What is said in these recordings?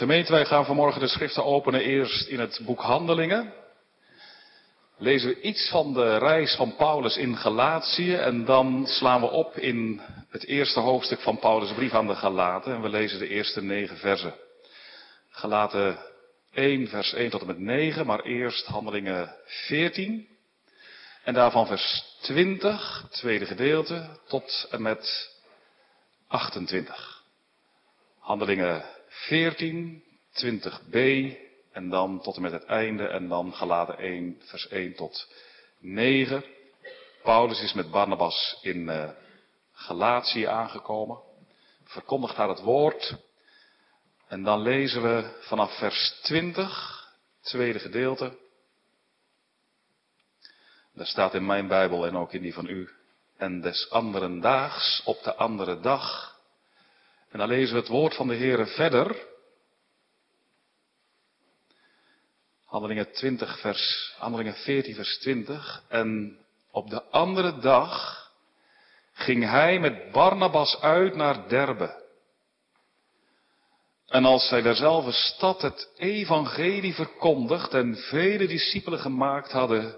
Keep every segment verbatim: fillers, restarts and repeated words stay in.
Gemeente, wij gaan vanmorgen de schriften openen. Eerst in het boek Handelingen. Lezen we iets van de reis van Paulus in Galatië. En dan slaan we op in het eerste hoofdstuk van Paulus' brief aan de Galaten. En we lezen de eerste negen versen. Galaten één, vers één tot en met negen. Maar eerst Handelingen veertien. En daarvan vers twintig, tweede gedeelte, tot en met achtentwintig. Handelingen veertien, twintig b en dan tot en met het einde en dan Galaten één, vers één tot negen. Paulus is met Barnabas in uh, Galatië aangekomen, verkondigt daar het woord. En dan lezen we vanaf vers twintig, tweede gedeelte. Daar staat in mijn Bijbel en ook in die van u. En des anderen daags op de andere dag. En dan lezen we het woord van de Heere verder. Handelingen twintig vers, Handelingen veertien vers twintig. En op de andere dag ging hij met Barnabas uit naar Derbe. En als zij derzelve stad het evangelie verkondigd en vele discipelen gemaakt hadden,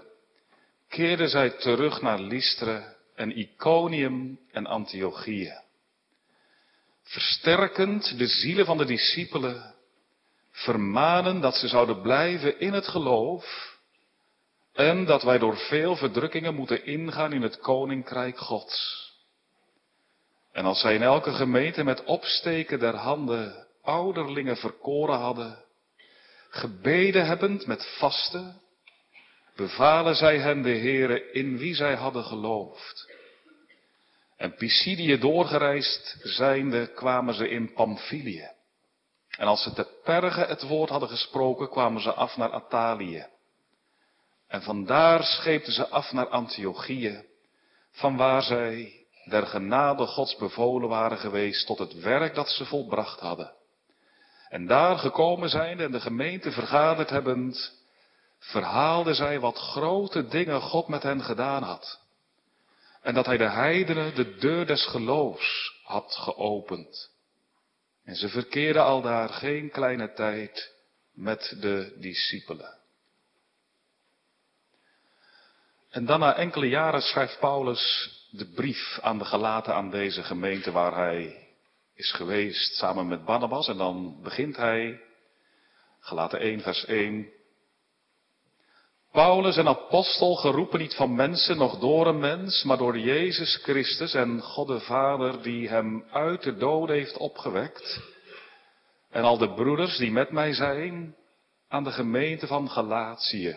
keerden zij terug naar Lystre en Iconium en Antiochieën, versterkend de zielen van de discipelen, vermanen dat ze zouden blijven in het geloof en dat wij door veel verdrukkingen moeten ingaan in het koninkrijk Gods. En als zij in elke gemeente met opsteken der handen ouderlingen verkoren hadden, gebeden hebbend met vasten, bevalen zij hen de Heere in wie zij hadden geloofd. En Pisidië doorgereisd zijnde kwamen ze in Pamphylië. En als ze te Perge het woord hadden gesproken, kwamen ze af naar Atalië. En vandaar scheepten ze af naar Antiochieën, vanwaar zij der genade Gods bevolen waren geweest tot het werk dat ze volbracht hadden. En daar gekomen zijnde en de gemeente vergaderd hebbend, verhaalde zij wat grote dingen God met hen gedaan had. En dat hij de heidenen de deur des geloofs had geopend. En ze verkeerden aldaar geen kleine tijd met de discipelen. En dan na enkele jaren schrijft Paulus de brief aan de Galaten, aan deze gemeente waar hij is geweest samen met Barnabas. En dan begint hij, Galaten één vers één. Paulus, een apostel, geroepen niet van mensen, noch door een mens, maar door Jezus Christus en God de Vader, die hem uit de dood heeft opgewekt. En al de broeders die met mij zijn, aan de gemeente van Galatië.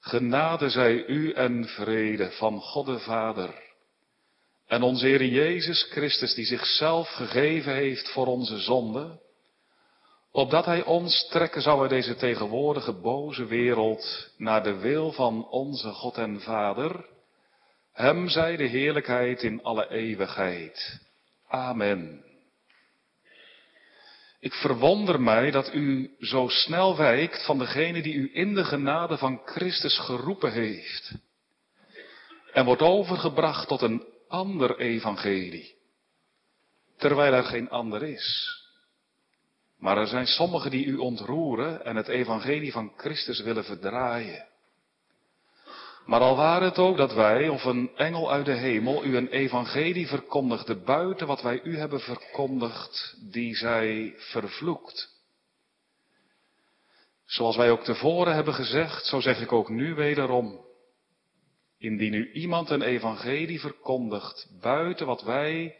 Genade zij u en vrede van God de Vader. En onze Heer Jezus Christus, die zichzelf gegeven heeft voor onze zonden, opdat hij ons trekken zou uit deze tegenwoordige boze wereld naar de wil van onze God en Vader. Hem zij de heerlijkheid in alle eeuwigheid. Amen. Ik verwonder mij dat u zo snel wijkt van degene die u in de genade van Christus geroepen heeft. En wordt overgebracht tot een ander evangelie. Terwijl er geen ander is. Maar er zijn sommigen die u ontroeren en het evangelie van Christus willen verdraaien. Maar al ware het ook dat wij, of een engel uit de hemel, u een evangelie verkondigden buiten wat wij u hebben verkondigd, die zij vervloekt. Zoals wij ook tevoren hebben gezegd, zo zeg ik ook nu wederom. Indien u iemand een evangelie verkondigt buiten wat wij,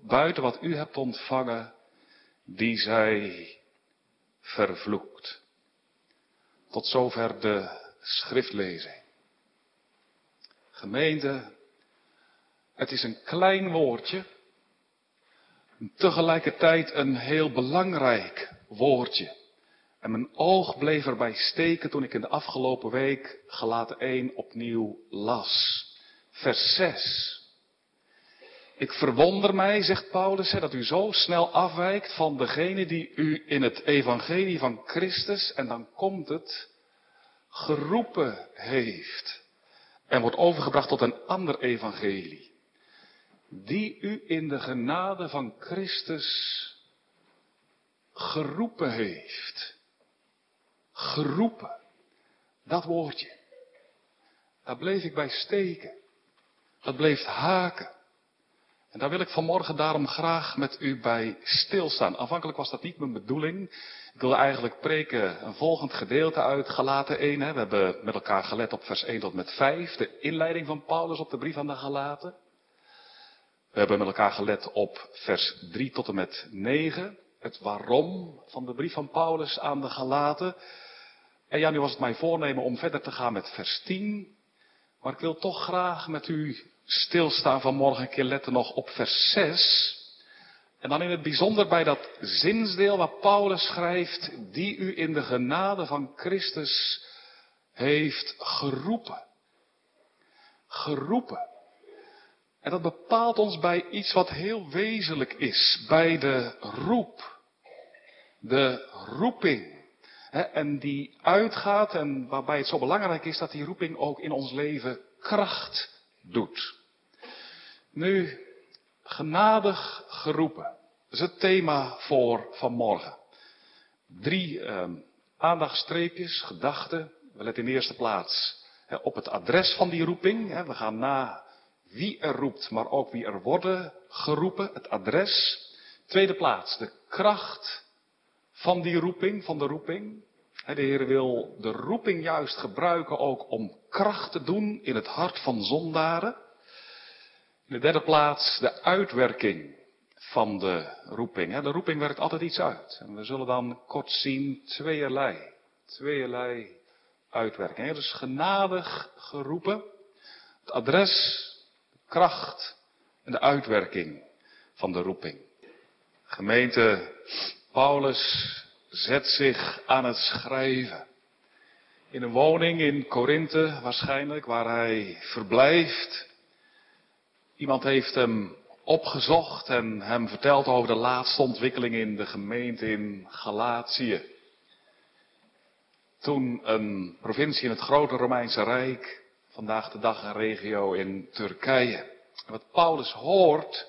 buiten wat u hebt ontvangen, die zij vervloekt. Tot zover de schriftlezing. Gemeente, het is een klein woordje, tegelijkertijd een heel belangrijk woordje. En mijn oog bleef erbij steken toen ik in de afgelopen week Galaten één opnieuw las. Vers zes. Ik verwonder mij, zegt Paulus, dat u zo snel afwijkt van degene die u in het evangelie van Christus, en dan komt het, geroepen heeft. En wordt overgebracht tot een ander evangelie. Die u in de genade van Christus geroepen heeft. Geroepen. Dat woordje. Daar bleef ik bij steken. Dat bleef haken. En daar wil ik vanmorgen daarom graag met u bij stilstaan. Aanvankelijk was dat niet mijn bedoeling. Ik wilde eigenlijk preken een volgend gedeelte uit Galaten één. Hè. We hebben met elkaar gelet op vers één tot met vijf. De inleiding van Paulus op de brief aan de Galaten. We hebben met elkaar gelet op vers drie tot en met negen. Het waarom van de brief van Paulus aan de Galaten. En ja, nu was het mijn voornemen om verder te gaan met vers tien. Maar ik wil toch graag met u stilstaan vanmorgen een keer letten nog op vers zes. En dan in het bijzonder bij dat zinsdeel waar Paulus schrijft, die u in de genade van Christus heeft geroepen. Geroepen. En dat bepaalt ons bij iets wat heel wezenlijk is, bij de roep. De roeping. En die uitgaat en waarbij het zo belangrijk is dat die roeping ook in ons leven kracht doet. Nu, genadig geroepen is het thema voor vanmorgen. Drie eh, aandachtstreepjes, gedachten. We letten in de eerste plaats hè, op het adres van die roeping. Hè. We gaan na wie er roept, maar ook wie er worden geroepen, het adres. Tweede plaats, de kracht van die roeping, van de roeping. Hè, de Heer wil de roeping juist gebruiken ook om kracht te doen in het hart van zondaren. In de derde plaats de uitwerking van de roeping. De roeping werkt altijd iets uit. En we zullen dan kort zien tweeërlei, tweeërlei uitwerking. Dus genadig geroepen, het adres, de kracht en de uitwerking van de roeping. Gemeente, Paulus zet zich aan het schrijven. In een woning in Korinthe waarschijnlijk, waar hij verblijft. Iemand heeft hem opgezocht en hem verteld over de laatste ontwikkeling in de gemeente in Galatië. Toen een provincie in het grote Romeinse Rijk, vandaag de dag een regio in Turkije. En wat Paulus hoort,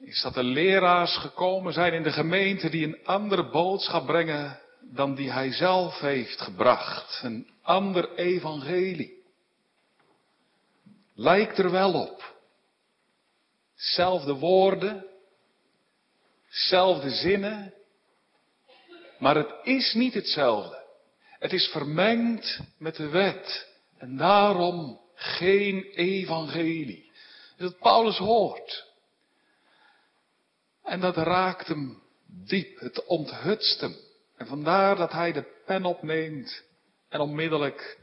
is dat er leraars gekomen zijn in de gemeente die een andere boodschap brengen dan die hij zelf heeft gebracht. Een ander evangelie. Lijkt er wel op. Zelfde woorden, zelfde zinnen, maar het is niet hetzelfde. Het is vermengd met de wet en daarom geen evangelie. Dat is wat Paulus hoort. En dat raakt hem diep, het onthutst hem. En vandaar dat hij de pen opneemt en onmiddellijk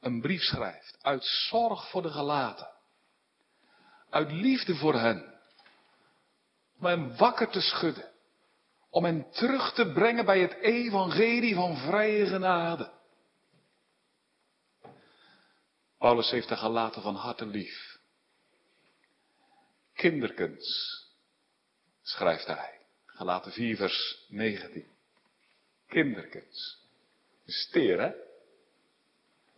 een brief schrijft, uit zorg voor de Galaten, uit liefde voor hen, om hen wakker te schudden, om hen terug te brengen bij het evangelie van vrije genade. Paulus heeft de Galaten van harte lief. Kinderkens, schrijft hij, Galaten vier vers negentien. Kinderkens, een steer hè?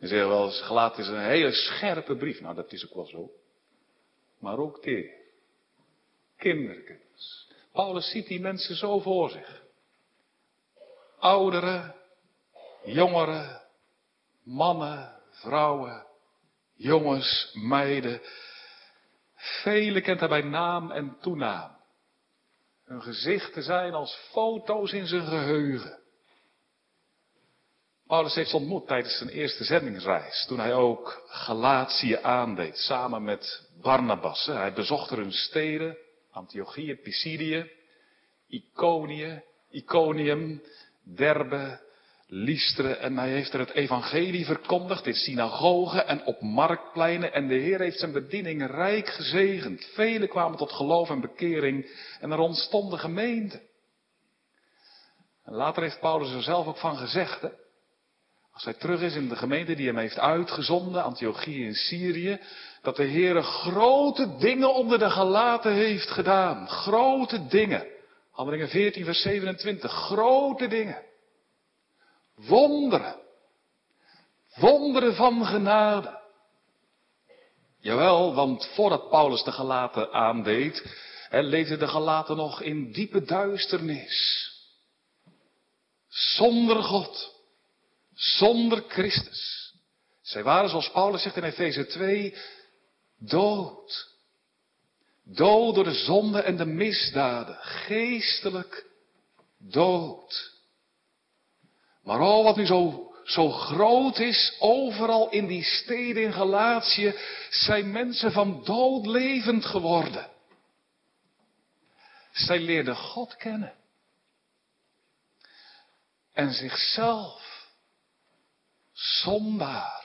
Je zegt wel eens, Galaten is een hele scherpe brief. Nou, dat is ook wel zo. Maar ook teer. Kinderkens. Paulus ziet die mensen zo voor zich. Ouderen, jongeren, mannen, vrouwen, jongens, meiden. Velen kent hij bij naam en toenaam. Hun gezichten zijn als foto's in zijn geheugen. Paulus heeft ontmoet tijdens zijn eerste zendingsreis, toen hij ook Galatië aandeed, samen met Barnabas. Hij bezocht er hun steden, Antiochieën, Pisidië, Iconië, Iconium, Derbe, Lystre. En hij heeft er het evangelie verkondigd in synagogen en op marktpleinen. En de Heer heeft zijn bediening rijk gezegend. Velen kwamen tot geloof en bekering en er ontstonden gemeenten. En later heeft Paulus er zelf ook van gezegd, hè? Als hij terug is in de gemeente die hem heeft uitgezonden, Antiochieën in Syrië, dat de Heere grote dingen onder de Galaten heeft gedaan. Grote dingen. Handelingen veertien vers zevenentwintig. Grote dingen. Wonderen. Wonderen van genade. Jawel, want voordat Paulus de Galaten aandeed, En leefden de Galaten nog in diepe duisternis. Zonder God. Zonder Christus. Zij waren, zoals Paulus zegt in Efeze twee, dood. Dood door de zonde en de misdaden. Geestelijk dood. Maar oh, wat nu zo, zo groot is, overal in die steden in Galatië, zijn mensen van dood levend geworden. Zij leerden God kennen. En zichzelf, zondaar,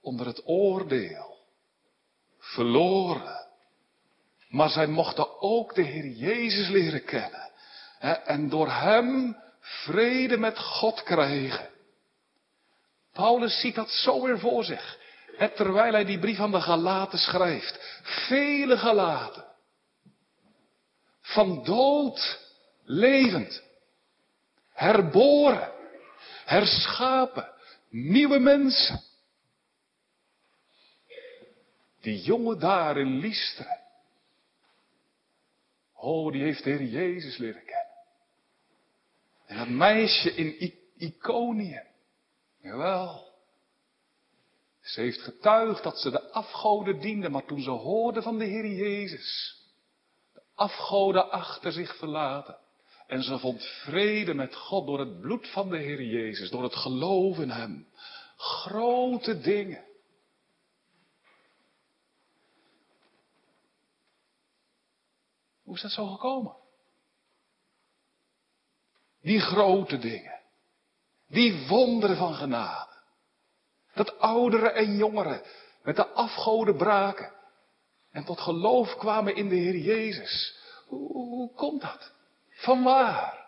onder het oordeel, verloren. Maar zij mochten ook de Heer Jezus leren kennen. Hè, en door Hem vrede met God krijgen. Paulus ziet dat zo weer voor zich. Hè, terwijl hij die brief aan de Galaten schrijft. Vele Galaten. Van dood levend. Herboren. Herschapen. Nieuwe mensen. Die jongen daar in Lystre. Oh, die heeft de Heer Jezus leren kennen. En dat meisje in I- Iconium. Jawel. Ze heeft getuigd dat ze de afgoden diende. Maar toen ze hoorde van de Heer Jezus. De afgoden achter zich verlaten. En ze vond vrede met God door het bloed van de Heer Jezus. Door het geloof in Hem. Grote dingen. Hoe is dat zo gekomen? Die grote dingen. Die wonderen van genade. Dat ouderen en jongeren met de afgoden braken. En tot geloof kwamen in de Heer Jezus. Hoe, hoe komt dat? Vanwaar?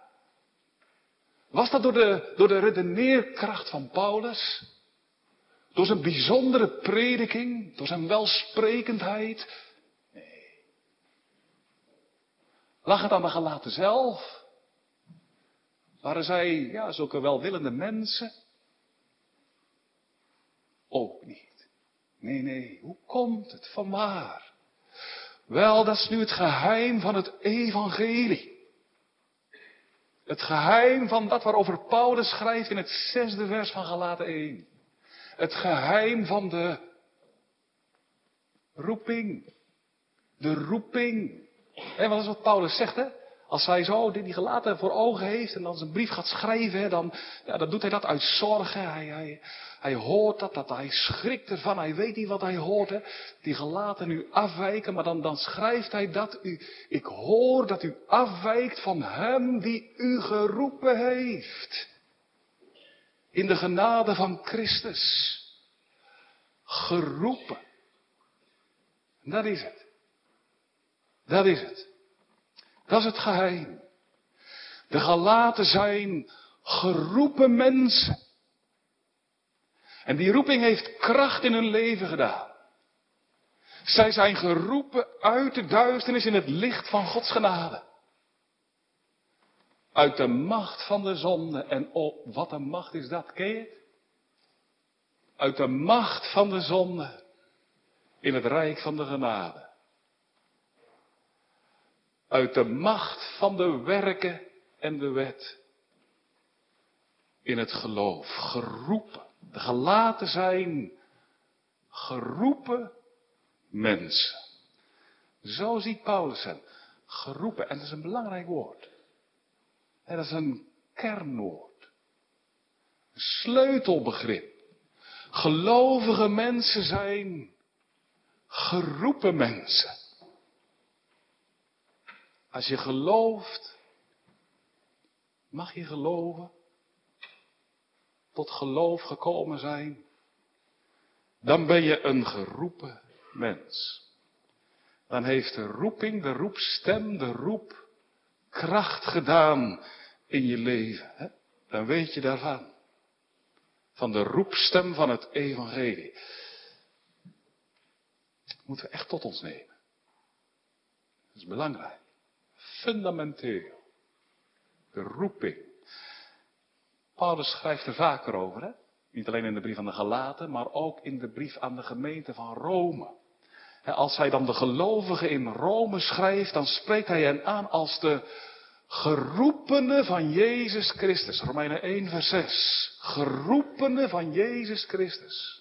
Was dat door de, door de redeneerkracht van Paulus? Door zijn bijzondere prediking? Door zijn welsprekendheid? Lag het aan de Galaten zelf? Waren zij, ja, zulke welwillende mensen? Ook niet. Nee, nee, hoe komt het? Vanwaar? Wel, dat is nu het geheim van het evangelie. Het geheim van dat waarover Paulus schrijft in het zesde vers van Galaten één. Het geheim van de roeping. De roeping. En dat is wat Paulus zegt, hè? Als hij zo die Galaten voor ogen heeft en dan zijn brief gaat schrijven, hè, dan, ja, dan doet hij dat uit zorgen. Hij, hij, hij hoort dat, dat, hij schrikt ervan, hij weet niet wat hij hoort. Hè. Die Galaten nu afwijken, maar dan, dan schrijft hij dat u, ik hoor dat u afwijkt van Hem die u geroepen heeft. In de genade van Christus. Geroepen. En dat is het. Dat is het. Dat is het geheim. De Galaten zijn geroepen mensen. En die roeping heeft kracht in hun leven gedaan. Zij zijn geroepen uit de duisternis in het licht van Gods genade. Uit de macht van de zonde. En oh, wat een macht is dat, ken je het? Uit de macht van de zonde in het rijk van de genade. Uit de macht van de werken en de wet. In het geloof. Geroepen. De Galaten zijn geroepen mensen. Zo ziet Paulus hen. Geroepen. En dat is een belangrijk woord. En dat is een kernwoord. Een sleutelbegrip. Gelovige mensen zijn geroepen mensen. Als je gelooft, mag je geloven, tot geloof gekomen zijn, dan ben je een geroepen mens. Dan heeft de roeping, de roepstem, de roep kracht gedaan in je leven. Hè? Dan weet je daarvan. Van de roepstem van het evangelie. Dat moeten we echt tot ons nemen. Dat is belangrijk. Fundamenteel. De roeping. Paulus schrijft er vaker over, hè? Niet alleen in de brief aan de Galaten, maar ook in de brief aan de gemeente van Rome. Als hij dan de gelovigen in Rome schrijft, dan spreekt hij hen aan als de geroepenen van Jezus Christus. Romeinen één vers zes. Geroepenen van Jezus Christus.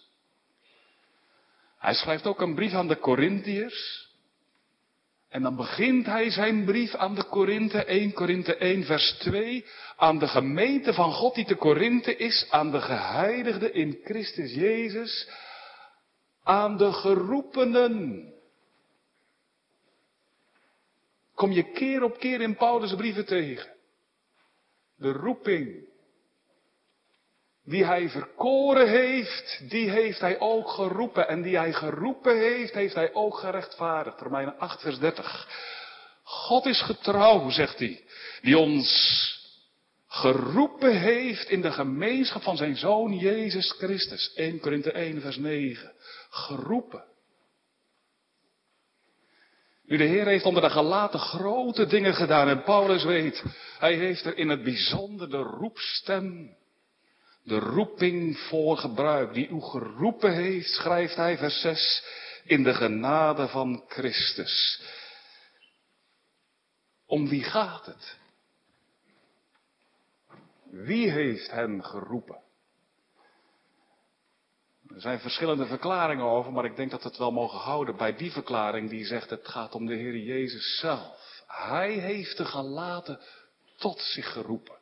Hij schrijft ook een brief aan de Korinthiërs. En dan begint hij zijn brief aan de Korinthe, één Korinthe één vers twee. Aan de gemeente van God die te Korinthe is, aan de geheiligden in Christus Jezus, aan de geroepenen. Kom je keer op keer in Paulus' brieven tegen. De roeping. Die hij verkoren heeft, die heeft hij ook geroepen. En die hij geroepen heeft, heeft hij ook gerechtvaardigd. Romeinen acht vers dertig. God is getrouw, zegt hij. Die ons geroepen heeft in de gemeenschap van zijn Zoon Jezus Christus. één Korinthe één vers negen. Geroepen. Nu, de Heer heeft onder de Galaten grote dingen gedaan. En Paulus weet, hij heeft er in het bijzonder de roepstem, de roeping voor gebruik. Die u geroepen heeft, schrijft hij vers zes, in de genade van Christus. Om wie gaat het? Wie heeft hen geroepen? Er zijn verschillende verklaringen over, maar ik denk dat we het wel mogen houden bij die verklaring die zegt, het gaat om de Heer Jezus zelf. Hij heeft de Galaten tot zich geroepen.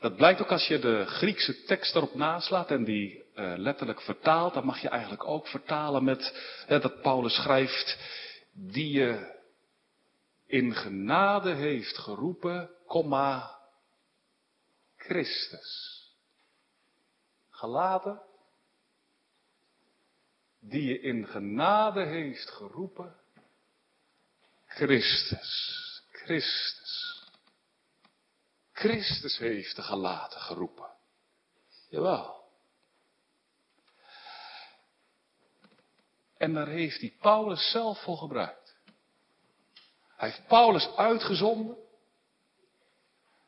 Dat blijkt ook als je de Griekse tekst erop naslaat en die uh, letterlijk vertaalt. Dan mag je eigenlijk ook vertalen met hè, dat Paulus schrijft, die je in genade heeft geroepen, komma, Christus. Galaten. Die je in genade heeft geroepen, Christus, Christus. Christus heeft de Galaten geroepen. Jawel. En daar heeft hij Paulus zelf voor gebruikt. Hij heeft Paulus uitgezonden. Hij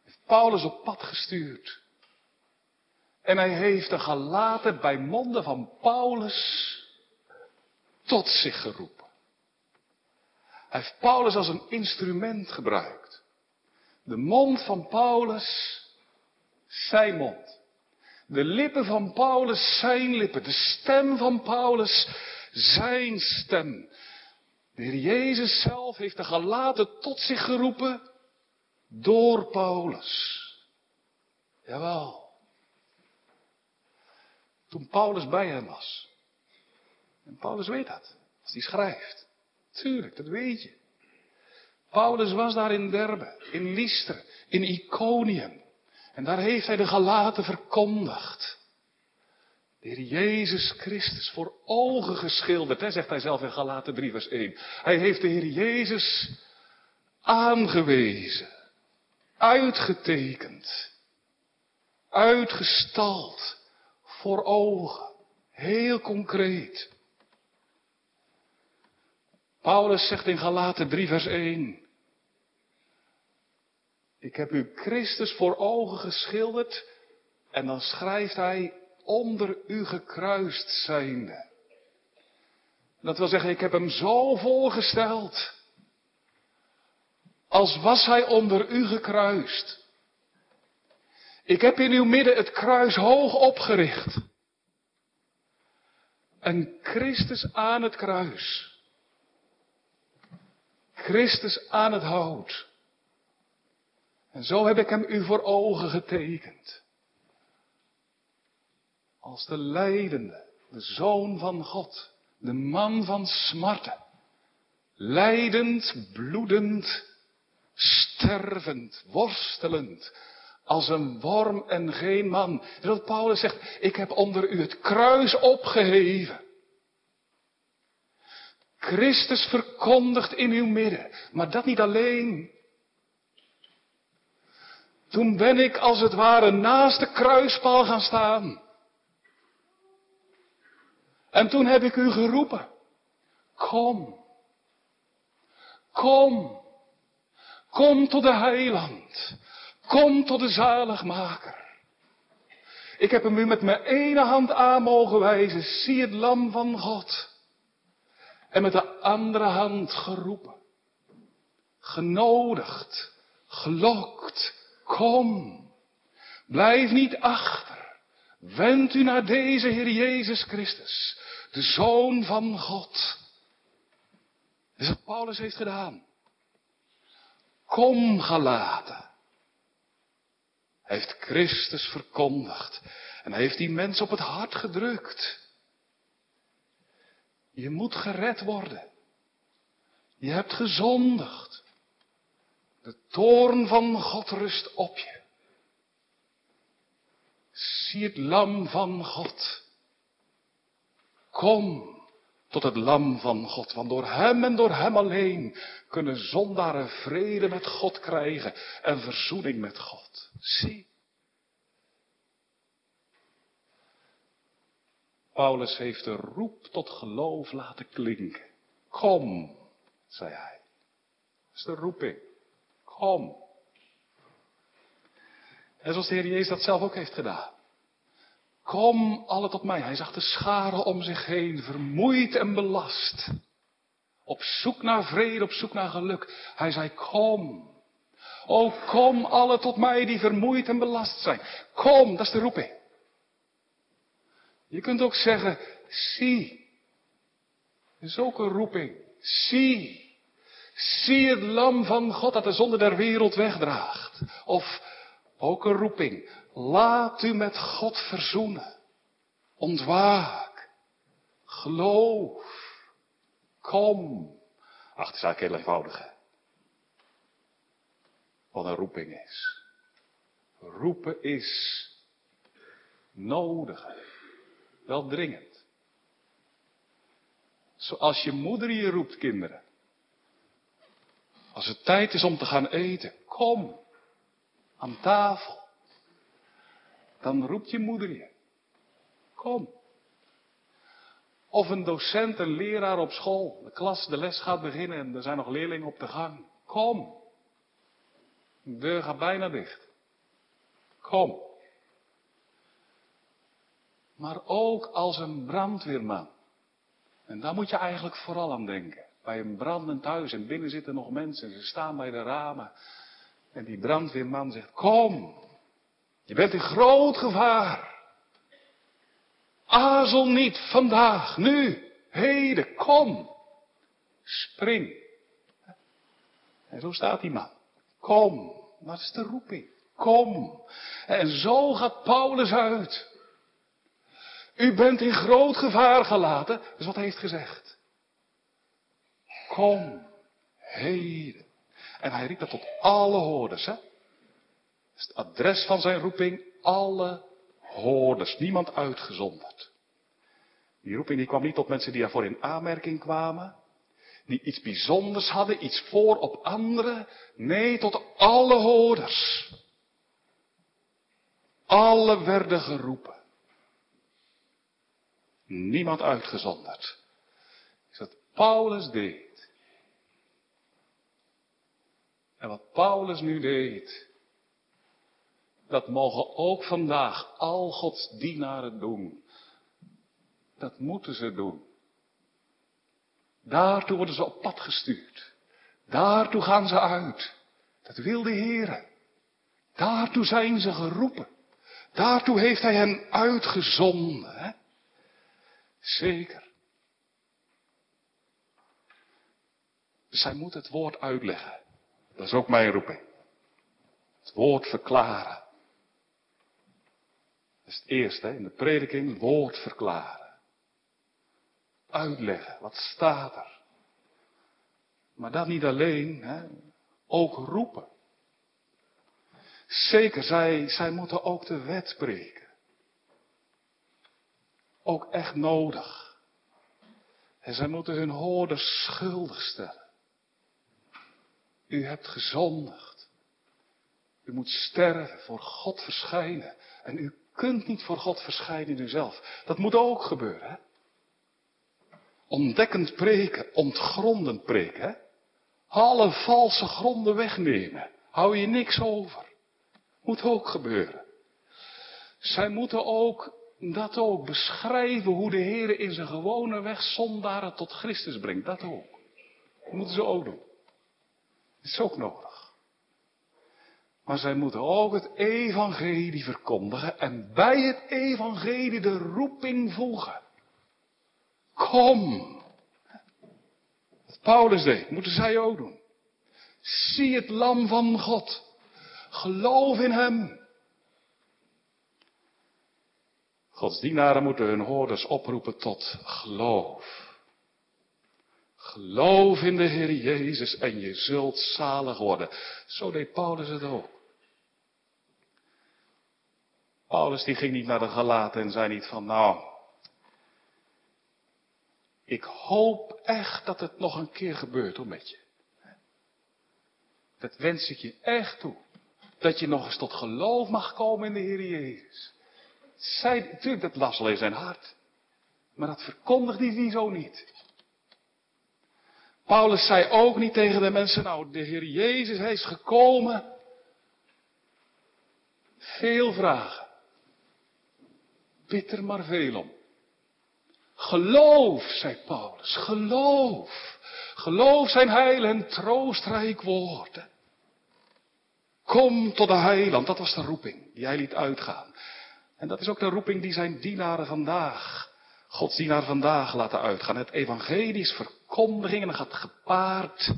heeft Paulus op pad gestuurd. En hij heeft de Galaten bij monden van Paulus tot zich geroepen. Hij heeft Paulus als een instrument gebruikt. De mond van Paulus, zijn mond. De lippen van Paulus, zijn lippen. De stem van Paulus, zijn stem. De Heer Jezus zelf heeft de Galaten tot zich geroepen door Paulus. Jawel. Toen Paulus bij hem was. En Paulus weet dat, als hij schrijft. Tuurlijk, dat weet je. Paulus was daar in Derbe, in Lystre, in Iconium. En daar heeft hij de Galaten verkondigd. De Heer Jezus Christus voor ogen geschilderd, hè, zegt hij zelf in Galaten drie vers één. Hij heeft de Heer Jezus aangewezen, uitgetekend, uitgestald, voor ogen, heel concreet. Paulus zegt in Galaten drie vers één. Ik heb u Christus voor ogen geschilderd. En dan schrijft hij, onder u gekruist zijnde. Dat wil zeggen, ik heb hem zo voorgesteld. Als was hij onder u gekruist. Ik heb in uw midden het kruis hoog opgericht. En Christus aan het kruis. Christus aan het hout. En zo heb ik hem u voor ogen getekend. Als de lijdende, de Zoon van God, de man van smarten. Lijdend, bloedend, stervend, worstelend. Als een worm en geen man. En dat Paulus zegt, ik heb onder u het kruis opgeheven. Christus verkondigt in uw midden, maar dat niet alleen. Toen ben ik als het ware naast de kruispaal gaan staan. En toen heb ik u geroepen. Kom. Kom. Kom tot de heiland. Kom tot de zaligmaker. Ik heb hem u met mijn ene hand aan mogen wijzen. Zie het lam van God. en met de andere hand geroepen, genodigd, gelokt, kom, blijf niet achter, wend u naar deze Heer Jezus Christus, de Zoon van God. Dat is wat Paulus heeft gedaan. Kom, Galaten. Hij heeft Christus verkondigd en hij heeft die mensen op het hart gedrukt. Je moet gered worden. Je hebt gezondigd. De toorn van God rust op je. Zie het lam van God. Kom tot het lam van God, want door hem en door hem alleen kunnen zondaren vrede met God krijgen en verzoening met God. Zie. Paulus heeft de roep tot geloof laten klinken. Kom, zei hij. Dat is de roeping. Kom. En zoals de Heer Jezus dat zelf ook heeft gedaan. Kom allen tot mij. Hij zag de scharen om zich heen, vermoeid en belast. Op zoek naar vrede, op zoek naar geluk. Hij zei, kom. O, kom allen tot mij die vermoeid en belast zijn. Kom, dat is de roeping. Je kunt ook zeggen, zie. Dat is ook een roeping. Zie. Zie het lam van God dat de zonde der wereld wegdraagt. Of, ook een roeping. Laat u met God verzoenen. Ontwaak. Geloof. Kom. Ach, het is eigenlijk heel eenvoudig, hè? Wat een roeping is. Roepen is nodig. Wel dringend. Zoals je moeder je roept, kinderen. Als het tijd is om te gaan eten, kom aan tafel. Dan roept je moeder je. Kom. Of een docent, een leraar op school. De klas, de les gaat beginnen en er zijn nog leerlingen op de gang. Kom. De deur gaat bijna dicht. Kom. Maar ook als een brandweerman. En daar moet je eigenlijk vooral aan denken. Bij een brandend huis en binnen zitten nog mensen. Ze staan bij de ramen. En die brandweerman zegt, kom. Je bent in groot gevaar. Aarzel niet vandaag, nu, heden, kom. Spring. En zo staat die man. Kom. Dat is de roeping. Kom. En zo gaat Paulus uit. U bent in groot gevaar gelaten. Dat is wat hij heeft gezegd. Kom, heden. En hij riep dat tot alle hoorders, hè. Dat is het adres van zijn roeping, alle hoorders, niemand uitgezonderd. Die roeping die kwam niet tot mensen die daarvoor in aanmerking kwamen, die iets bijzonders hadden, iets voor op anderen. Nee, tot alle hoorders. Alle werden geroepen. Niemand uitgezonderd. Dat is wat Paulus deed. En wat Paulus nu deed, dat mogen ook vandaag al Gods dienaren doen. Dat moeten ze doen. Daartoe worden ze op pad gestuurd. Daartoe gaan ze uit. Dat wil de Heer. Daartoe zijn ze geroepen. Daartoe heeft Hij hen uitgezonden. Hè? Zeker. Zij moet het woord uitleggen. Dat is ook mijn roeping. Het woord verklaren. Dat is het eerste, hè? In de prediking, woord verklaren. Uitleggen, wat staat er. Maar dat niet alleen, hè? Ook roepen. Zeker, zij, zij moeten ook de wet preken. Ook echt nodig. En zij moeten hun hoorders schuldig stellen. U hebt gezondigd. U moet sterven, voor God verschijnen. En u kunt niet voor God verschijnen in uzelf. Dat moet ook gebeuren, hè? Ontdekkend preken, ontgrondend preken, hè? Alle valse gronden wegnemen. Hou je niks over. Moet ook gebeuren. Zij moeten ook Dat ook, beschrijven hoe de Heer in zijn gewone weg zondaren tot Christus brengt. Dat ook. Dat moeten ze ook doen. Dat is ook nodig. Maar zij moeten ook het evangelie verkondigen en bij het evangelie de roeping voegen. Kom. Wat Paulus deed, moeten zij ook doen. Zie het lam van God. Geloof in hem. Gods dienaren moeten hun hoorders oproepen tot geloof. Geloof in de Heer Jezus en je zult zalig worden. Zo deed Paulus het ook. Paulus die ging niet naar de Galaten en zei niet van nou, ik hoop echt dat het nog een keer gebeurt hoor met je. Dat wens ik je echt toe. Dat je nog eens tot geloof mag komen in de Heer Jezus. Zij, natuurlijk, dat las al in zijn hart. Maar dat verkondigde hij zo niet. Paulus zei ook niet tegen de mensen, nou, de Heer Jezus, hij is gekomen. Veel vragen. Bitter maar veel om. Geloof, zei Paulus, geloof. Geloof zijn heil en troostrijk woord. Kom tot de heiland, dat was de roeping die hij liet uitgaan. En dat is ook de roeping die zijn dienaren vandaag, Gods dienaren vandaag laten uitgaan. Het evangelie is verkondiging en dat gaat gepaard.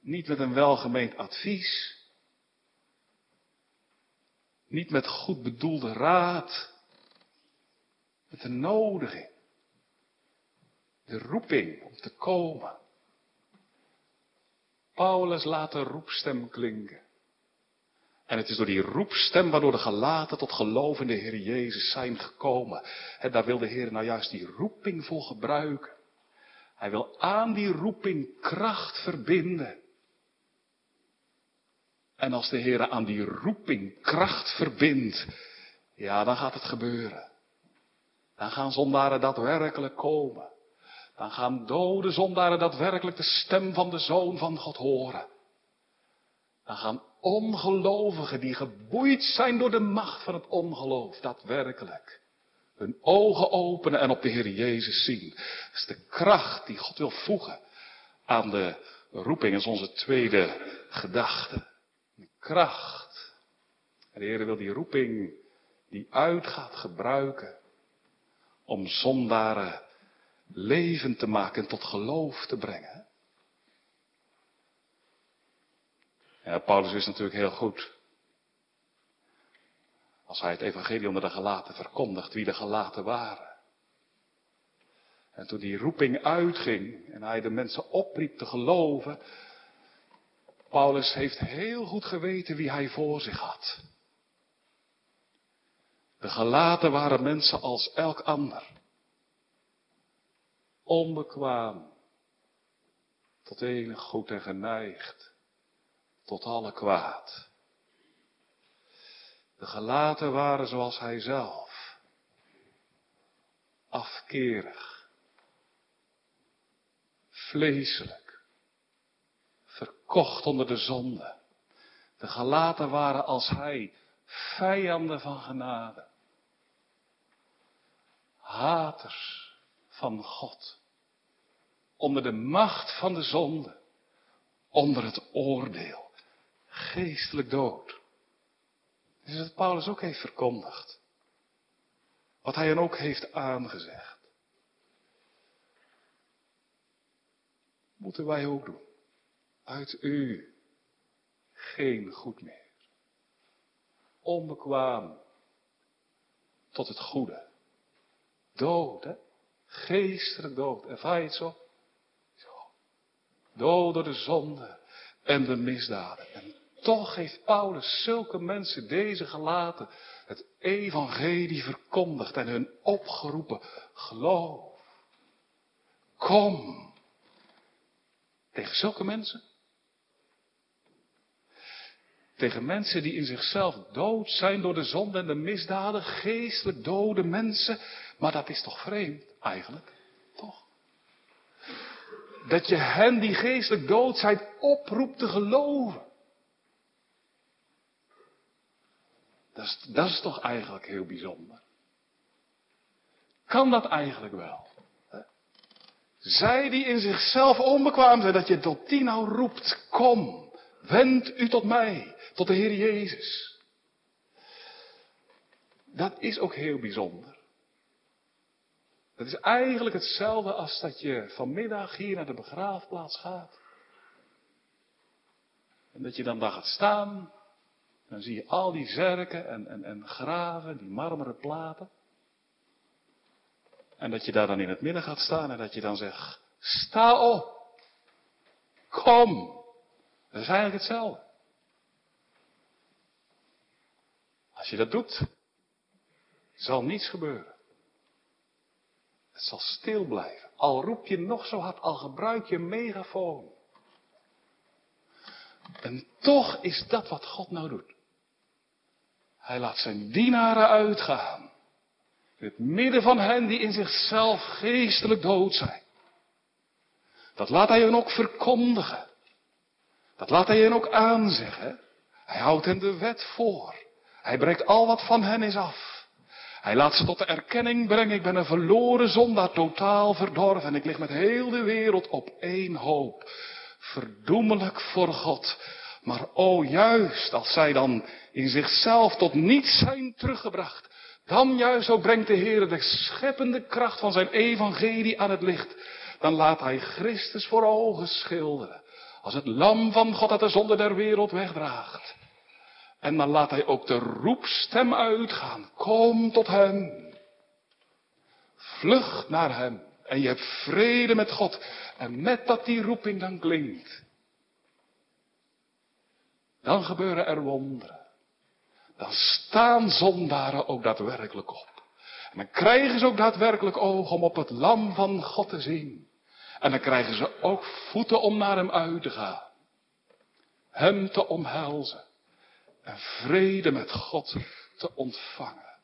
Niet met een welgemeend advies. Niet met goed bedoelde raad. Met een nodiging. De roeping om te komen. Paulus laat de roepstem klinken. En het is door die roepstem waardoor de Galaten tot geloof in de Heer Jezus zijn gekomen. En daar wil de Heer nou juist die roeping voor gebruiken. Hij wil aan die roeping kracht verbinden. En als de Heer aan die roeping kracht verbindt, ja, dan gaat het gebeuren. Dan gaan zondaren daadwerkelijk komen. Dan gaan dode zondaren daadwerkelijk de stem van de Zoon van God horen. Dan gaan ongelovigen die geboeid zijn door de macht van het ongeloof, daadwerkelijk hun ogen openen en op de Heer Jezus zien. Dat is de kracht die God wil voegen aan de roeping. Dat is onze tweede gedachte. De kracht. En de Heer wil die roeping die uitgaat gebruiken om zondaren levend te maken en tot geloof te brengen. Ja, Paulus wist natuurlijk heel goed. Als hij het evangelie onder de Galaten verkondigt, wie de Galaten waren. En toen die roeping uitging en hij de mensen opriep te geloven. Paulus heeft heel goed geweten wie hij voor zich had. De Galaten waren mensen als elk ander. Onbekwaam. Tot enig goed en geneigd. Tot alle kwaad. De Galaten waren zoals hij zelf. Afkerig. Vleeselijk. Verkocht onder de zonde. De Galaten waren als hij. Vijanden van genade. Haters van God. Onder de macht van de zonde. Onder het oordeel. Geestelijk dood. Dat is wat Paulus ook heeft verkondigd. Wat hij hen ook heeft aangezegd. Moeten wij ook doen. Uit u geen goed meer. Onbekwaam tot het goede. Dood, hè? Geestelijk dood. Ervaar je het zo? Zo. Dood door de zonde en de misdaden. En toch heeft Paulus zulke mensen, deze Galaten, het evangelie verkondigd en hun opgeroepen. Geloof. Kom. Tegen zulke mensen. Tegen mensen die in zichzelf dood zijn door de zonde en de misdaden. Geestelijk dode mensen. Maar dat is toch vreemd eigenlijk. Toch? Dat je hen die geestelijk dood zijn oproept te geloven. Dat is, dat is toch eigenlijk heel bijzonder. Kan dat eigenlijk wel? Hè? Zij die in zichzelf onbekwaam zijn, dat je tot die nou roept, kom, wend u tot mij, tot de Heer Jezus. Dat is ook heel bijzonder. Dat is eigenlijk hetzelfde als dat je vanmiddag hier naar de begraafplaats gaat. En dat je dan daar gaat staan. Dan zie je al die zerken en, en, en graven, die marmeren platen. En dat je daar dan in het midden gaat staan en dat je dan zegt, sta op, kom. Dat is eigenlijk hetzelfde. Als je dat doet, zal niets gebeuren. Het zal stil blijven. Al roep je nog zo hard, al gebruik je megafoon. En toch is dat wat God nou doet. Hij laat zijn dienaren uitgaan. In het midden van hen die in zichzelf geestelijk dood zijn. Dat laat hij hen ook verkondigen. Dat laat hij hen ook aanzeggen. Hij houdt hen de wet voor. Hij breekt al wat van hen is af. Hij laat ze tot de erkenning brengen, ik ben een verloren zondaar, totaal verdorven en ik lig met heel de wereld op één hoop. Verdoemelijk voor God. Maar o juist, als zij dan in zichzelf tot niets zijn teruggebracht, dan juist ook brengt de Heer de scheppende kracht van zijn evangelie aan het licht. Dan laat hij Christus voor ogen schilderen, als het lam van God dat de zonde der wereld wegdraagt. En dan laat hij ook de roepstem uitgaan. Kom tot hem. Vlucht naar hem. En je hebt vrede met God. En met dat die roeping dan klinkt. Dan gebeuren er wonderen. Dan staan zondaren ook daadwerkelijk op. En dan krijgen ze ook daadwerkelijk oog om op het lam van God te zien. En dan krijgen ze ook voeten om naar hem uit te gaan. Hem te omhelzen. En vrede met God te ontvangen.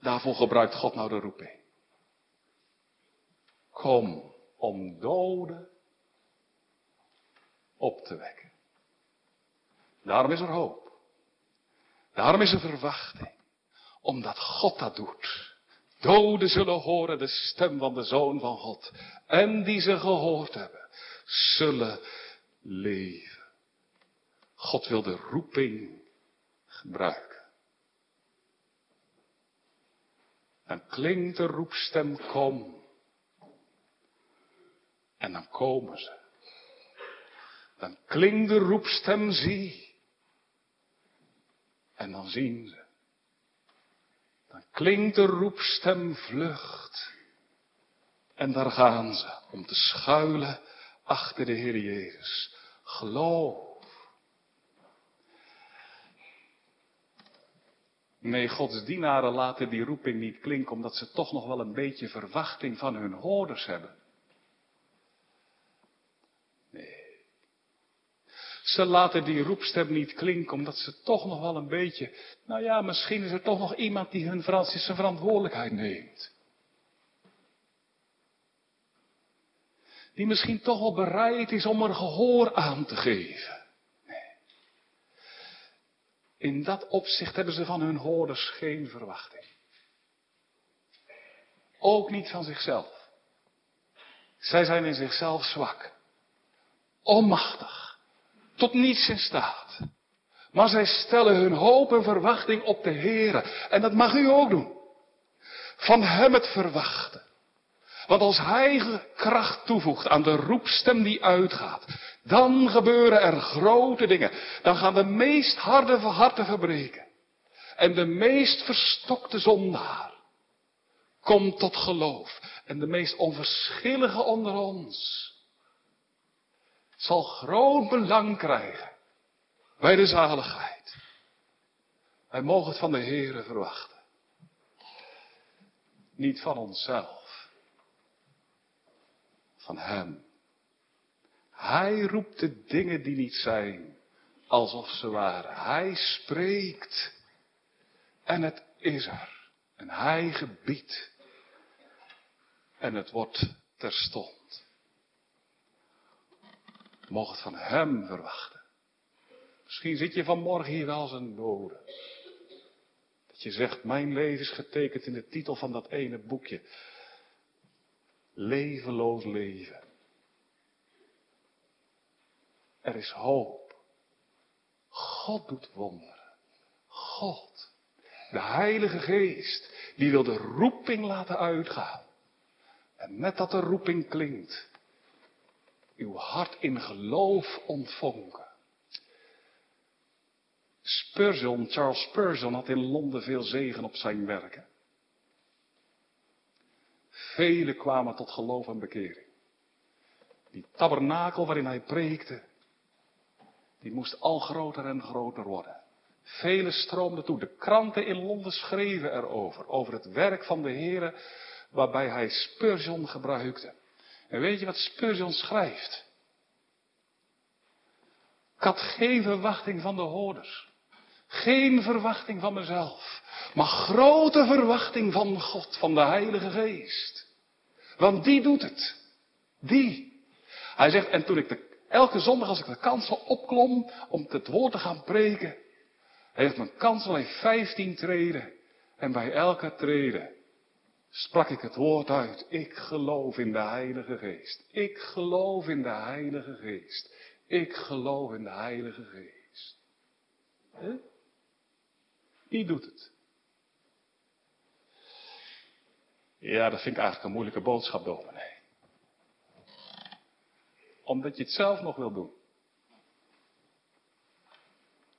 Daarvoor gebruikt God nou de roeping. Kom om doden op te wekken. Daarom is er hoop. Daarom is er verwachting. Omdat God dat doet. Doden zullen horen de stem van de Zoon van God. En die ze gehoord hebben, zullen leven. God wil de roeping gebruiken. Dan klinkt de roepstem, kom. En dan komen ze. Dan klinkt de roepstem, zie. En dan zien ze. Dan klinkt de roepstem, vlucht. En daar gaan ze, om te schuilen achter de Heer Jezus. Geloof. Nee, Gods dienaren laten die roeping niet klinken, omdat ze toch nog wel een beetje verwachting van hun hoorders hebben. Nee. Ze laten die roepstem niet klinken, omdat ze toch nog wel een beetje, nou ja, misschien is er toch nog iemand die hun zijn verantwoordelijkheid neemt. Die misschien toch wel bereid is om er gehoor aan te geven. In dat opzicht hebben ze van hun hoorders geen verwachting. Ook niet van zichzelf. Zij zijn in zichzelf zwak. Onmachtig. Tot niets in staat. Maar zij stellen hun hoop en verwachting op de Heere. En dat mag u ook doen. Van hem het verwachten. Want als hij kracht toevoegt aan de roepstem die uitgaat, dan gebeuren er grote dingen. Dan gaan de meest harde harten verbreken. En de meest verstokte zondaar komt tot geloof. En de meest onverschillige onder ons zal groot belang krijgen bij de zaligheid. Wij mogen het van de Heere verwachten. Niet van onszelf. Van hem. Hij roept de dingen die niet zijn, alsof ze waren. Hij spreekt en het is er. En hij gebiedt en het wordt terstond. Mogen het van hem verwachten. Misschien zit je vanmorgen hier wel zijn boeren. Dat je zegt, mijn leven is getekend in de titel van dat ene boekje. Levenloos leven. Er is hoop. God doet wonderen. God. De Heilige Geest. Die wil de roeping laten uitgaan. En met dat de roeping klinkt. Uw hart in geloof ontvonken. Spurgeon, Charles Spurgeon had in Londen veel zegen op zijn werken. Velen kwamen tot geloof en bekering. Die tabernakel waarin hij preekte, die moest al groter en groter worden. Velen stroomden toe. De kranten in Londen schreven erover, over het werk van de Heere waarbij hij Spurgeon gebruikte. En weet je wat Spurgeon schrijft? Ik had geen verwachting van de hoorders. Geen verwachting van mezelf. Maar grote verwachting van God, van de Heilige Geest. Want die doet het. Die. Hij zegt, en toen ik de, elke zondag als ik de kansel opklom om het woord te gaan preken. Heeft mijn kansel in vijftien treden. En bij elke treden sprak ik het woord uit. Ik geloof in de Heilige Geest. Ik geloof in de Heilige Geest. Ik geloof in de Heilige Geest. He? Die doet het. Ja, dat vind ik eigenlijk een moeilijke boodschap, dominee. Omdat je het zelf nog wil doen.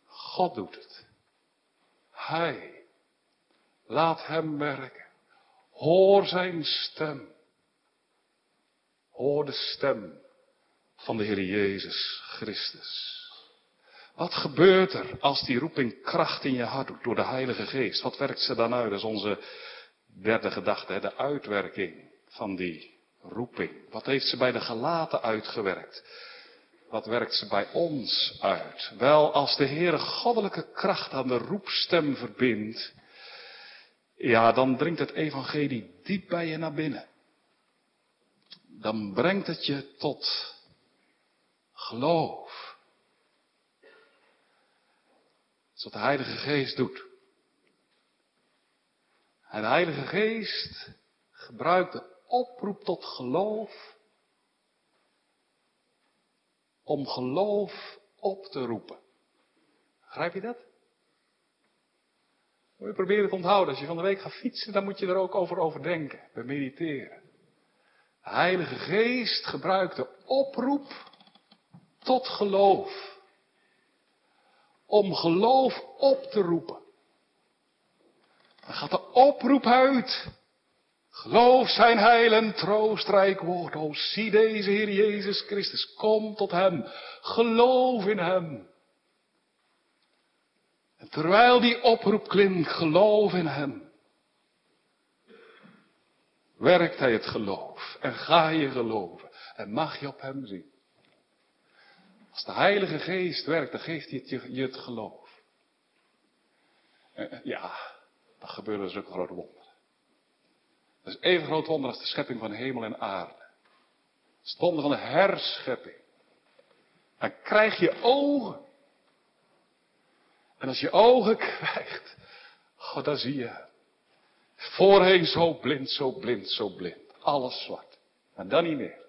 God doet het. Hij. Laat hem werken. Hoor zijn stem. Hoor de stem van de Heer Jezus Christus. Wat gebeurt er als die roeping kracht in je hart doet door de Heilige Geest? Wat werkt ze dan uit? Dat is onze derde gedachte, hè? De uitwerking van die roeping. Wat heeft ze bij de Galaten uitgewerkt? Wat werkt ze bij ons uit? Wel, als de Heer goddelijke kracht aan de roepstem verbindt, ja, dan dringt het evangelie diep bij je naar binnen. Dan brengt het je tot geloof. Dat is wat de Heilige Geest doet. En de Heilige Geest gebruikt de oproep tot geloof om geloof op te roepen. Begrijp je dat? Moet je proberen te onthouden. Als je van de week gaat fietsen, dan moet je er ook over overdenken, bij mediteren. De Heilige Geest gebruikt de oproep tot geloof. Om geloof op te roepen. Dan gaat de oproep uit. Geloof zijn heil en troostrijk woord. O, zie deze Heer Jezus Christus. Kom tot hem. Geloof in hem. En terwijl die oproep klinkt, geloof in hem. Werkt hij het geloof. En ga je geloven. En mag je op hem zien. Als de Heilige Geest werkt, dan geeft hij het je, je het geloof. En ja, dan gebeuren er zulke grote wonderen. Dat is even groot wonder als de schepping van hemel en aarde. Dat is het wonder van de herschepping. Dan krijg je ogen. En als je ogen krijgt, oh, dan zie je. Voorheen zo blind, zo blind, zo blind. Alles zwart. Maar dan niet meer.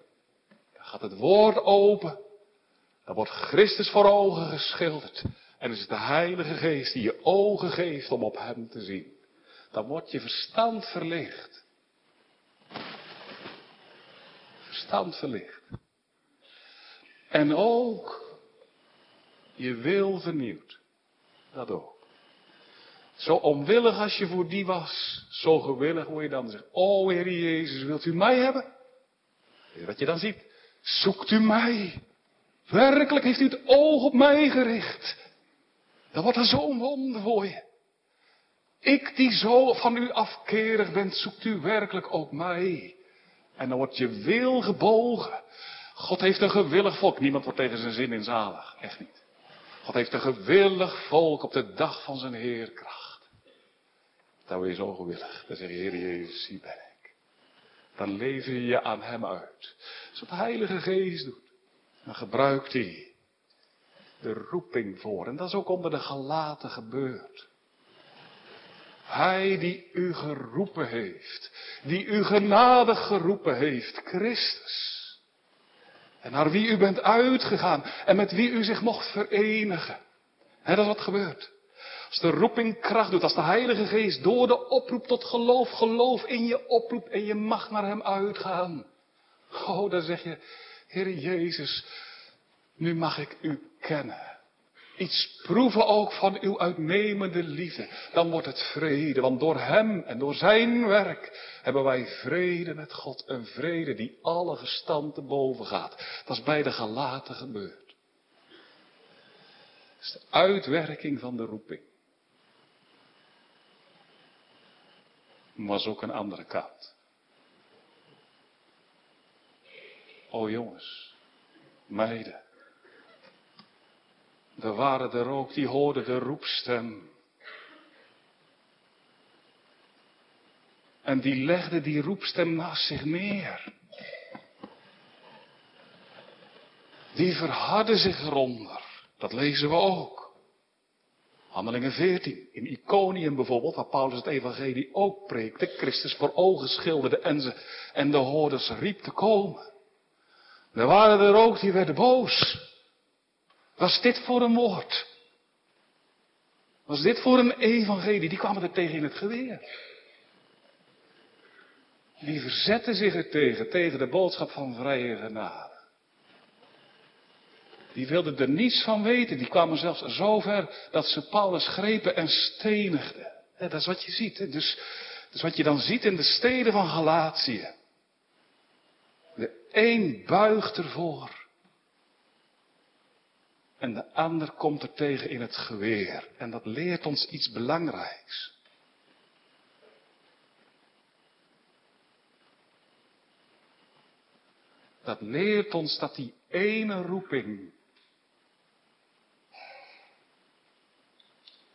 Dan gaat het woord open. Dan wordt Christus voor ogen geschilderd. En is het de Heilige Geest die je ogen geeft om op hem te zien. Dan wordt je verstand verlicht. Verstand verlicht. En ook je wil vernieuwd. Dat ook. Zo onwillig als je voor die was, zo gewillig word je dan. Zegt, o Heer Jezus, wilt u mij hebben? Wat je dan ziet, zoekt u mij. Werkelijk heeft u het oog op mij gericht. Dan wordt er zo'n wonder voor je. Ik die zo van u afkerig ben, zoekt u werkelijk ook mij. En dan wordt je wil gebogen. God heeft een gewillig volk. Niemand wordt tegen zijn zin in zalig. Echt niet. God heeft een gewillig volk op de dag van zijn heerkracht. Dan word je zo gewillig. Dan zeg je, Heer Jezus, hier ben ik. Dan lever je je aan hem uit. Dat is wat de Heilige Geest doet. Dan gebruikt hij de roeping voor. En dat is ook onder de Galaten gebeurd. Hij die u geroepen heeft, die u genadig geroepen heeft, Christus. En naar wie u bent uitgegaan en met wie u zich mocht verenigen. En dat is wat gebeurt. Als de roeping kracht doet, als de Heilige Geest door de oproep tot geloof, geloof in je oproep en je mag naar hem uitgaan. Oh, dan zeg je, Heer Jezus, nu mag ik u kennen. Iets proeven ook van uw uitnemende liefde. Dan wordt het vrede, want door hem en door zijn werk hebben wij vrede met God. Een vrede die alle verstand te boven gaat. Dat is bij de Galaten gebeurd. Dat is de uitwerking van de roeping. Maar was ook een andere kant. O jongens, meiden. Er waren er ook die hoorden de roepstem. En die legden die roepstem naast zich neer. Die verhardden zich eronder. Dat lezen we ook. Handelingen veertien. In Iconium bijvoorbeeld, waar Paulus het evangelie ook preekte. Christus voor ogen schilderde en, ze, en de hoorders riep te komen. Er waren er ook die werden boos. Was dit voor een woord? Was dit voor een evangelie? Die kwamen er tegen in het geweer. Die verzetten zich er tegen, tegen de boodschap van vrije genade. Die wilden er niets van weten. Die kwamen zelfs zover dat ze Paulus grepen en stenigden. Dat is wat je ziet. Dus, dat is wat je dan ziet in de steden van Galatië. De een buigt ervoor. En de ander komt er tegen in het geweer. En dat leert ons iets belangrijks. Dat leert ons dat die ene roeping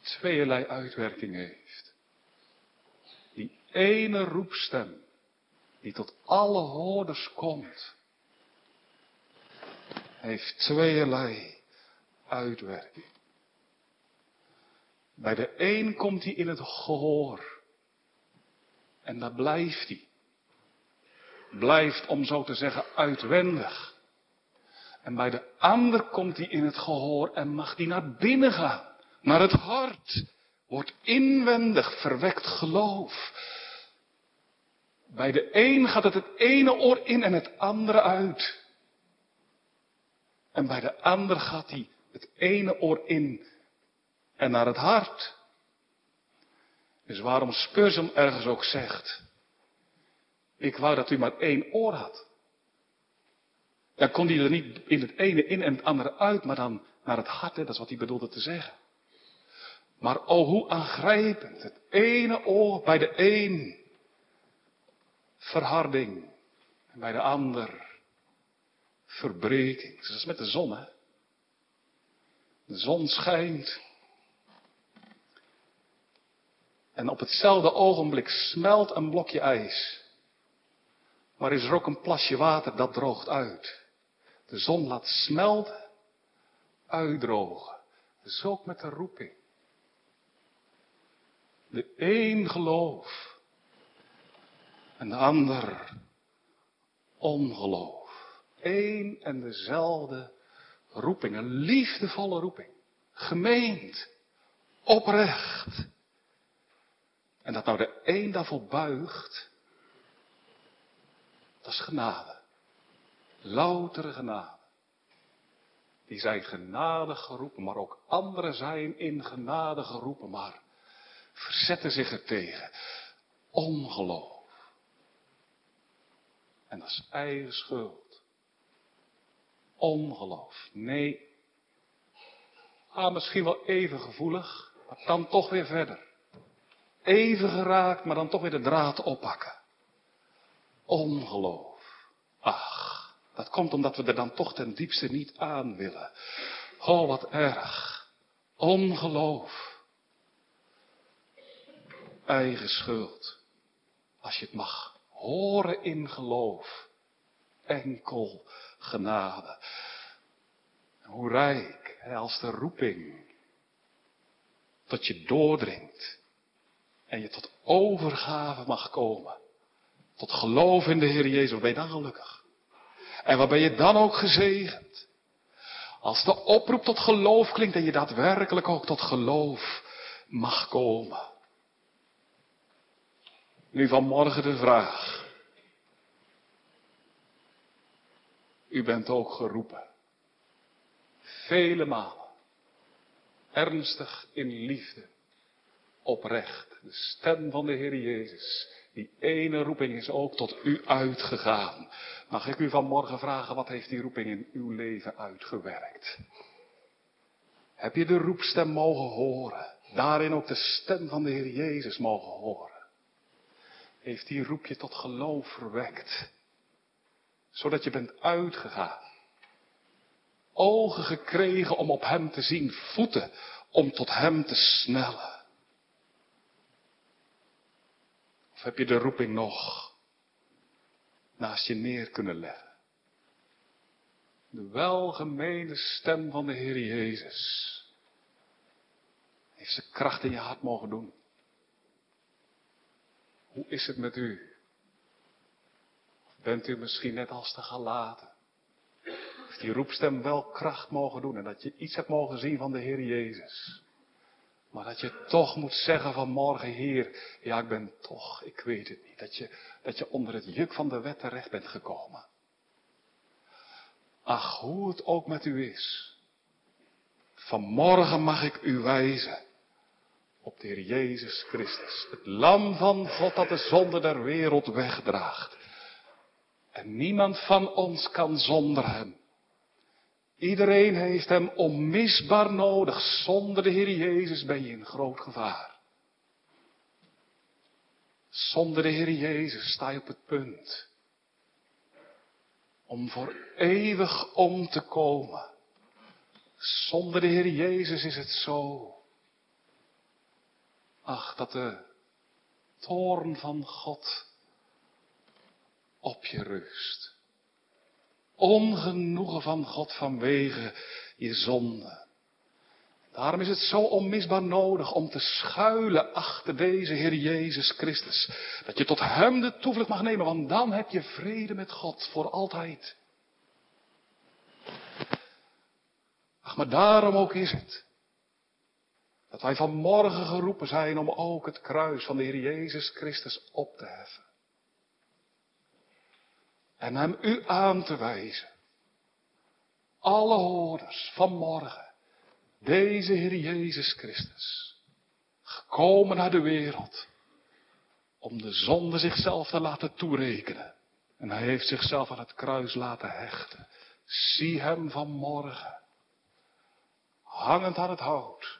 tweeërlei uitwerking heeft. Die ene roepstem die tot alle hoorders komt, heeft tweeërlei uitwerking. Bij de een komt hij in het gehoor. En daar blijft hij. Blijft, om zo te zeggen, uitwendig. En bij de ander komt hij in het gehoor en mag hij naar binnen gaan. Naar het hart. Wordt inwendig, verwekt geloof. Bij de een gaat het het ene oor in en het andere uit. En bij de ander gaat hij het ene oor in en naar het hart. Dus waarom Spurgeon ergens ook zegt, ik wou dat u maar één oor had. Dan kon hij er niet in het ene in en het andere uit, maar dan naar het hart. Hè? Dat is wat hij bedoelde te zeggen. Maar o, hoe aangrijpend. Het ene oor bij de een verharding en bij de ander verbreking. Dat is met de zon, hè. De zon schijnt. En op hetzelfde ogenblik smelt een blokje ijs. Maar is er ook een plasje water dat droogt uit. De zon laat smelten, uitdrogen. Dus ook met de roeping. De een geloof. En de ander ongeloof. Eén en dezelfde roeping, een liefdevolle roeping, gemeend, oprecht. En dat nou de een daarvoor buigt, dat is genade, loutere genade. Die zijn genadig geroepen, maar ook anderen zijn in genade geroepen, maar verzetten zich ertegen. Ongeloof. En dat is eigen schuld. Ongeloof. Nee. Ah, misschien wel even gevoelig, maar dan toch weer verder. Even geraakt, maar dan toch weer de draad oppakken. Ongeloof. Ach, dat komt omdat we er dan toch ten diepste niet aan willen. Oh, wat erg. Ongeloof. Eigen schuld. Als je het mag horen in geloof. Enkel genade. Hoe rijk als de roeping. Tot je doordringt. En je tot overgave mag komen. Tot geloof in de Heer Jezus. Ben je dan gelukkig? En wat ben je dan ook gezegend? Als de oproep tot geloof klinkt en je daadwerkelijk ook tot geloof mag komen. Nu vanmorgen de vraag. U bent ook geroepen. Vele malen. Ernstig in liefde. Oprecht. De stem van de Heer Jezus. Die ene roeping is ook tot u uitgegaan. Mag ik u vanmorgen vragen, wat heeft die roeping in uw leven uitgewerkt? Heb je de roepstem mogen horen? Daarin ook de stem van de Heer Jezus mogen horen? Heeft die roep je tot geloof verwekt? Zodat je bent uitgegaan. Ogen gekregen om op hem te zien. Voeten om tot hem te snellen. Of heb je de roeping nog naast je neer kunnen leggen? De welgemeende stem van de Heer Jezus heeft zijn kracht in je hart mogen doen. Hoe is het met u? Bent u misschien net als de Galaten? Heeft die roepstem wel kracht mogen doen en dat je iets hebt mogen zien van de Heer Jezus? Maar dat je toch moet zeggen vanmorgen, Heer, ja ik ben toch, ik weet het niet. Dat je, dat je onder het juk van de wet terecht bent gekomen. Ach, hoe het ook met u is. Vanmorgen mag ik u wijzen op de Heer Jezus Christus. Het lam van God dat de zonde der wereld wegdraagt. En niemand van ons kan zonder hem. Iedereen heeft hem onmisbaar nodig. Zonder de Heer Jezus ben je in groot gevaar. Zonder de Heer Jezus sta je op het punt om voor eeuwig om te komen. Zonder de Heer Jezus is het zo. Ach, dat de toorn van God op je rust. Ongenoegen van God vanwege je zonde. Daarom is het zo onmisbaar nodig om te schuilen achter deze Heer Jezus Christus. Dat je tot hem de toevlucht mag nemen, want dan heb je vrede met God voor altijd. Ach, maar daarom ook is het. Dat wij vanmorgen geroepen zijn om ook het kruis van de Heer Jezus Christus op te heffen. En hem u aan te wijzen. Alle hoorders vanmorgen. Deze Heer Jezus Christus. Gekomen naar de wereld. Om de zonde zichzelf te laten toerekenen. En hij heeft zichzelf aan het kruis laten hechten. Zie hem vanmorgen. Hangend aan het hout.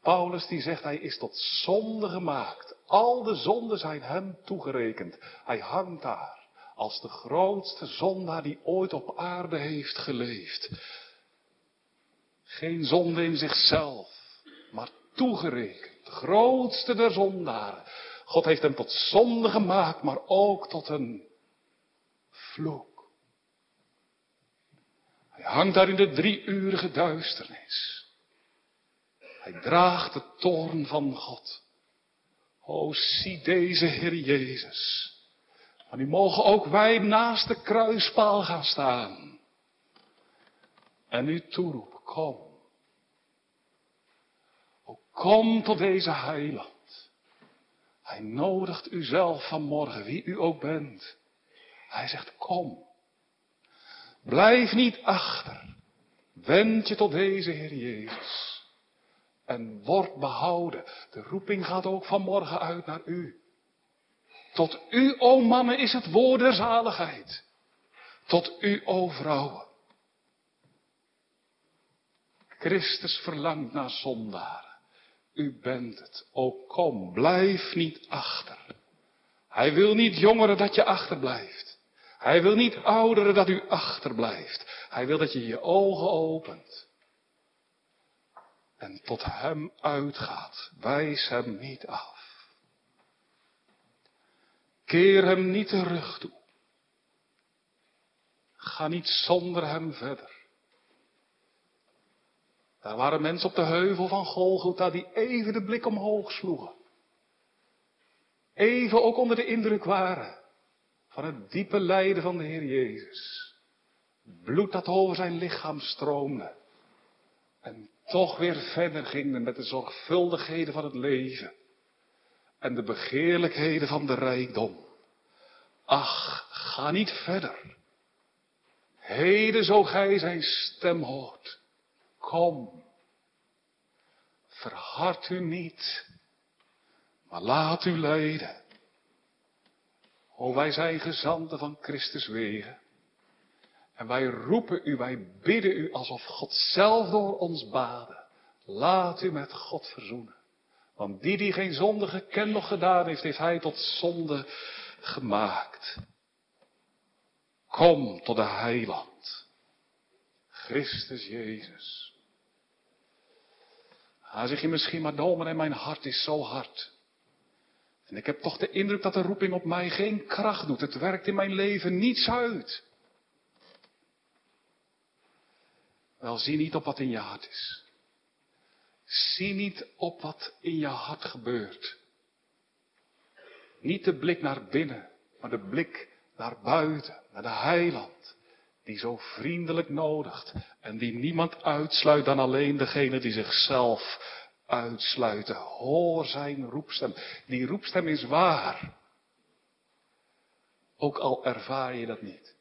Paulus die zegt, hij is tot zonde gemaakt. Al de zonden zijn hem toegerekend. Hij hangt daar als de grootste zondaar die ooit op aarde heeft geleefd. Geen zonde in zichzelf, maar toegerekend. De grootste der zondaren. God heeft hem tot zonde gemaakt, maar ook tot een vloek. Hij hangt daar in de drieurige duisternis. Hij draagt de toorn van God. O, zie deze Heer Jezus. Maar nu mogen ook wij naast de kruispaal gaan staan. En u toeroepen, kom. O, kom tot deze heiland. Hij nodigt u zelf vanmorgen, wie u ook bent. Hij zegt, kom. Blijf niet achter. Wend je tot deze Heer Jezus. En wordt behouden. De roeping gaat ook vanmorgen uit naar u. Tot u, o mannen, is het woord der zaligheid. Tot u, o vrouwen. Christus verlangt naar zondaren. U bent het. O kom, blijf niet achter. Hij wil niet jongeren dat je achterblijft. Hij wil niet ouderen dat u achterblijft. Hij wil dat je je ogen opent. En tot hem uitgaat, wijs hem niet af. Keer hem niet de rug toe. Ga niet zonder hem verder. Daar waren mensen op de heuvel van Golgotha die even de blik omhoog sloegen. Even ook onder de indruk waren van het diepe lijden van de Heer Jezus. Bloed dat over zijn lichaam stroomde. En toch weer verder gingen met de zorgvuldigheden van het leven. En de begeerlijkheden van de rijkdom. Ach, ga niet verder. Heden zo gij zijn stem hoort. Kom. Verhard u niet. Maar laat u leiden. O, wij zijn gezanten van Christus wegen. En wij roepen u, wij bidden u alsof God zelf door ons baadde. Laat u met God verzoenen. Want die die geen zonde gekend nog gedaan heeft, heeft hij tot zonde gemaakt. Kom tot de heiland. Christus Jezus. Hij zeg je misschien, maar dominee, mijn hart is zo hard. En ik heb toch de indruk dat de roeping op mij geen kracht doet. Het werkt in mijn leven niets uit. Wel, zie niet op wat in je hart is. Zie niet op wat in je hart gebeurt. Niet de blik naar binnen, maar de blik naar buiten, naar de heiland. Die zo vriendelijk nodigt en die niemand uitsluit dan alleen degene die zichzelf uitsluiten. Hoor zijn roepstem. Die roepstem is waar. Ook al ervaar je dat niet.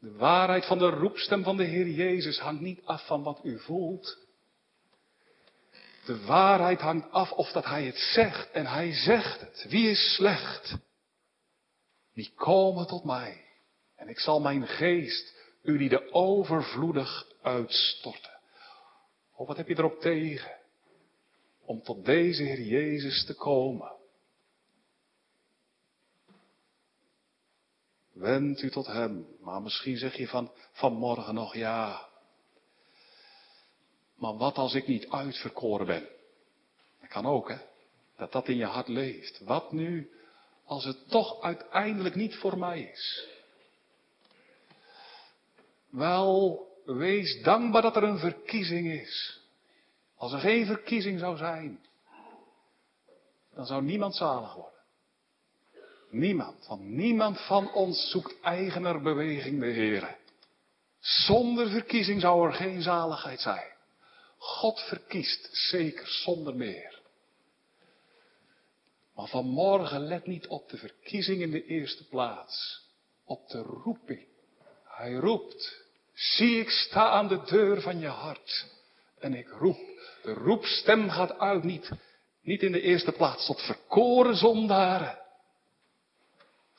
De waarheid van de roepstem van de Heer Jezus hangt niet af van wat u voelt. De waarheid hangt af of dat hij het zegt. En hij zegt het. Wie is slecht? Die komen tot mij. En ik zal mijn geest, u die de overvloedig uitstorten. Oh, wat heb je erop tegen? Om tot deze Heer Jezus te komen. Wend u tot hem. Maar misschien zeg je van, vanmorgen nog ja. Maar wat als ik niet uitverkoren ben? Dat kan ook, hè. Dat dat in je hart leeft. Wat nu als het toch uiteindelijk niet voor mij is? Wel, wees dankbaar dat er een verkiezing is. Als er geen verkiezing zou zijn, dan zou niemand zalig worden. Niemand, want niemand van ons zoekt eigener beweging de Heere. Zonder verkiezing zou er geen zaligheid zijn. God verkiest, zeker, zonder meer. Maar vanmorgen let niet op de verkiezing in de eerste plaats. Op de roeping. Hij roept. Zie, ik sta aan de deur van je hart. En ik roep. De roepstem gaat uit niet. Niet in de eerste plaats tot verkoren zondaren.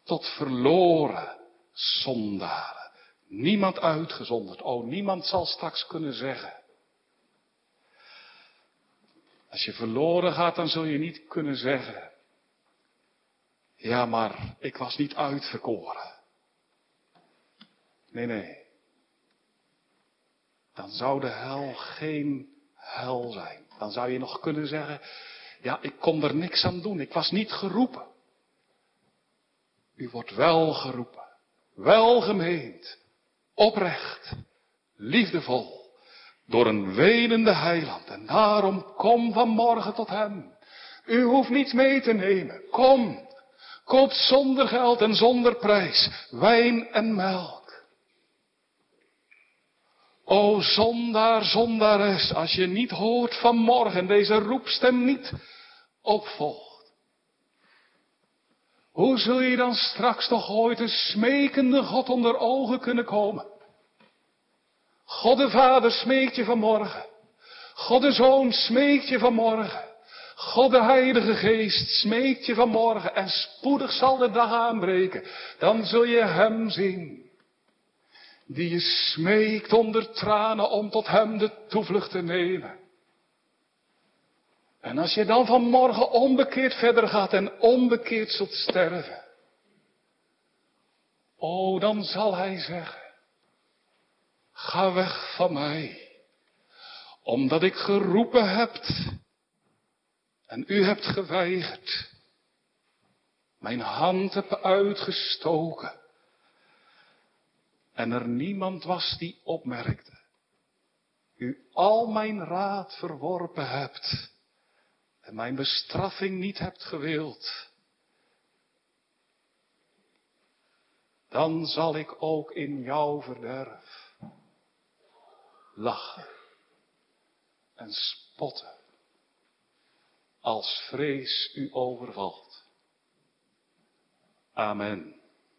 Tot verloren zondaren. Niemand uitgezonderd. Oh, niemand zal straks kunnen zeggen. Als je verloren gaat, dan zul je niet kunnen zeggen. Ja, maar ik was niet uitverkoren. Nee, nee. Dan zou de hel geen hel zijn. Dan zou je nog kunnen zeggen, ja, ik kon er niks aan doen. Ik was niet geroepen. U wordt wel geroepen, welgemeend, oprecht, liefdevol, door een wenende heiland. En daarom kom vanmorgen tot hem. U hoeft niets mee te nemen. Kom, koop zonder geld en zonder prijs, wijn en melk. O zondaar, zondares, als je niet hoort vanmorgen, deze roepstem niet opvolgt. Hoe zul je dan straks toch ooit een smekende God onder ogen kunnen komen? God de Vader smeekt je vanmorgen. God de Zoon smeekt je vanmorgen. God de Heilige Geest smeekt je vanmorgen. En spoedig zal de dag aanbreken. Dan zul je hem zien. Die je smeekt onder tranen om tot hem de toevlucht te nemen. En als je dan vanmorgen onbekeerd verder gaat en onbekeerd zult sterven. O, dan zal hij zeggen. Ga weg van mij. Omdat ik geroepen heb. En u hebt geweigerd. Mijn hand heb uitgestoken. En er niemand was die opmerkte. u al mijn raad verworpen hebt en mijn bestraffing niet hebt gewild, dan zal ik ook in jouw verderf lachen en spotten als vrees u overvalt. Amen.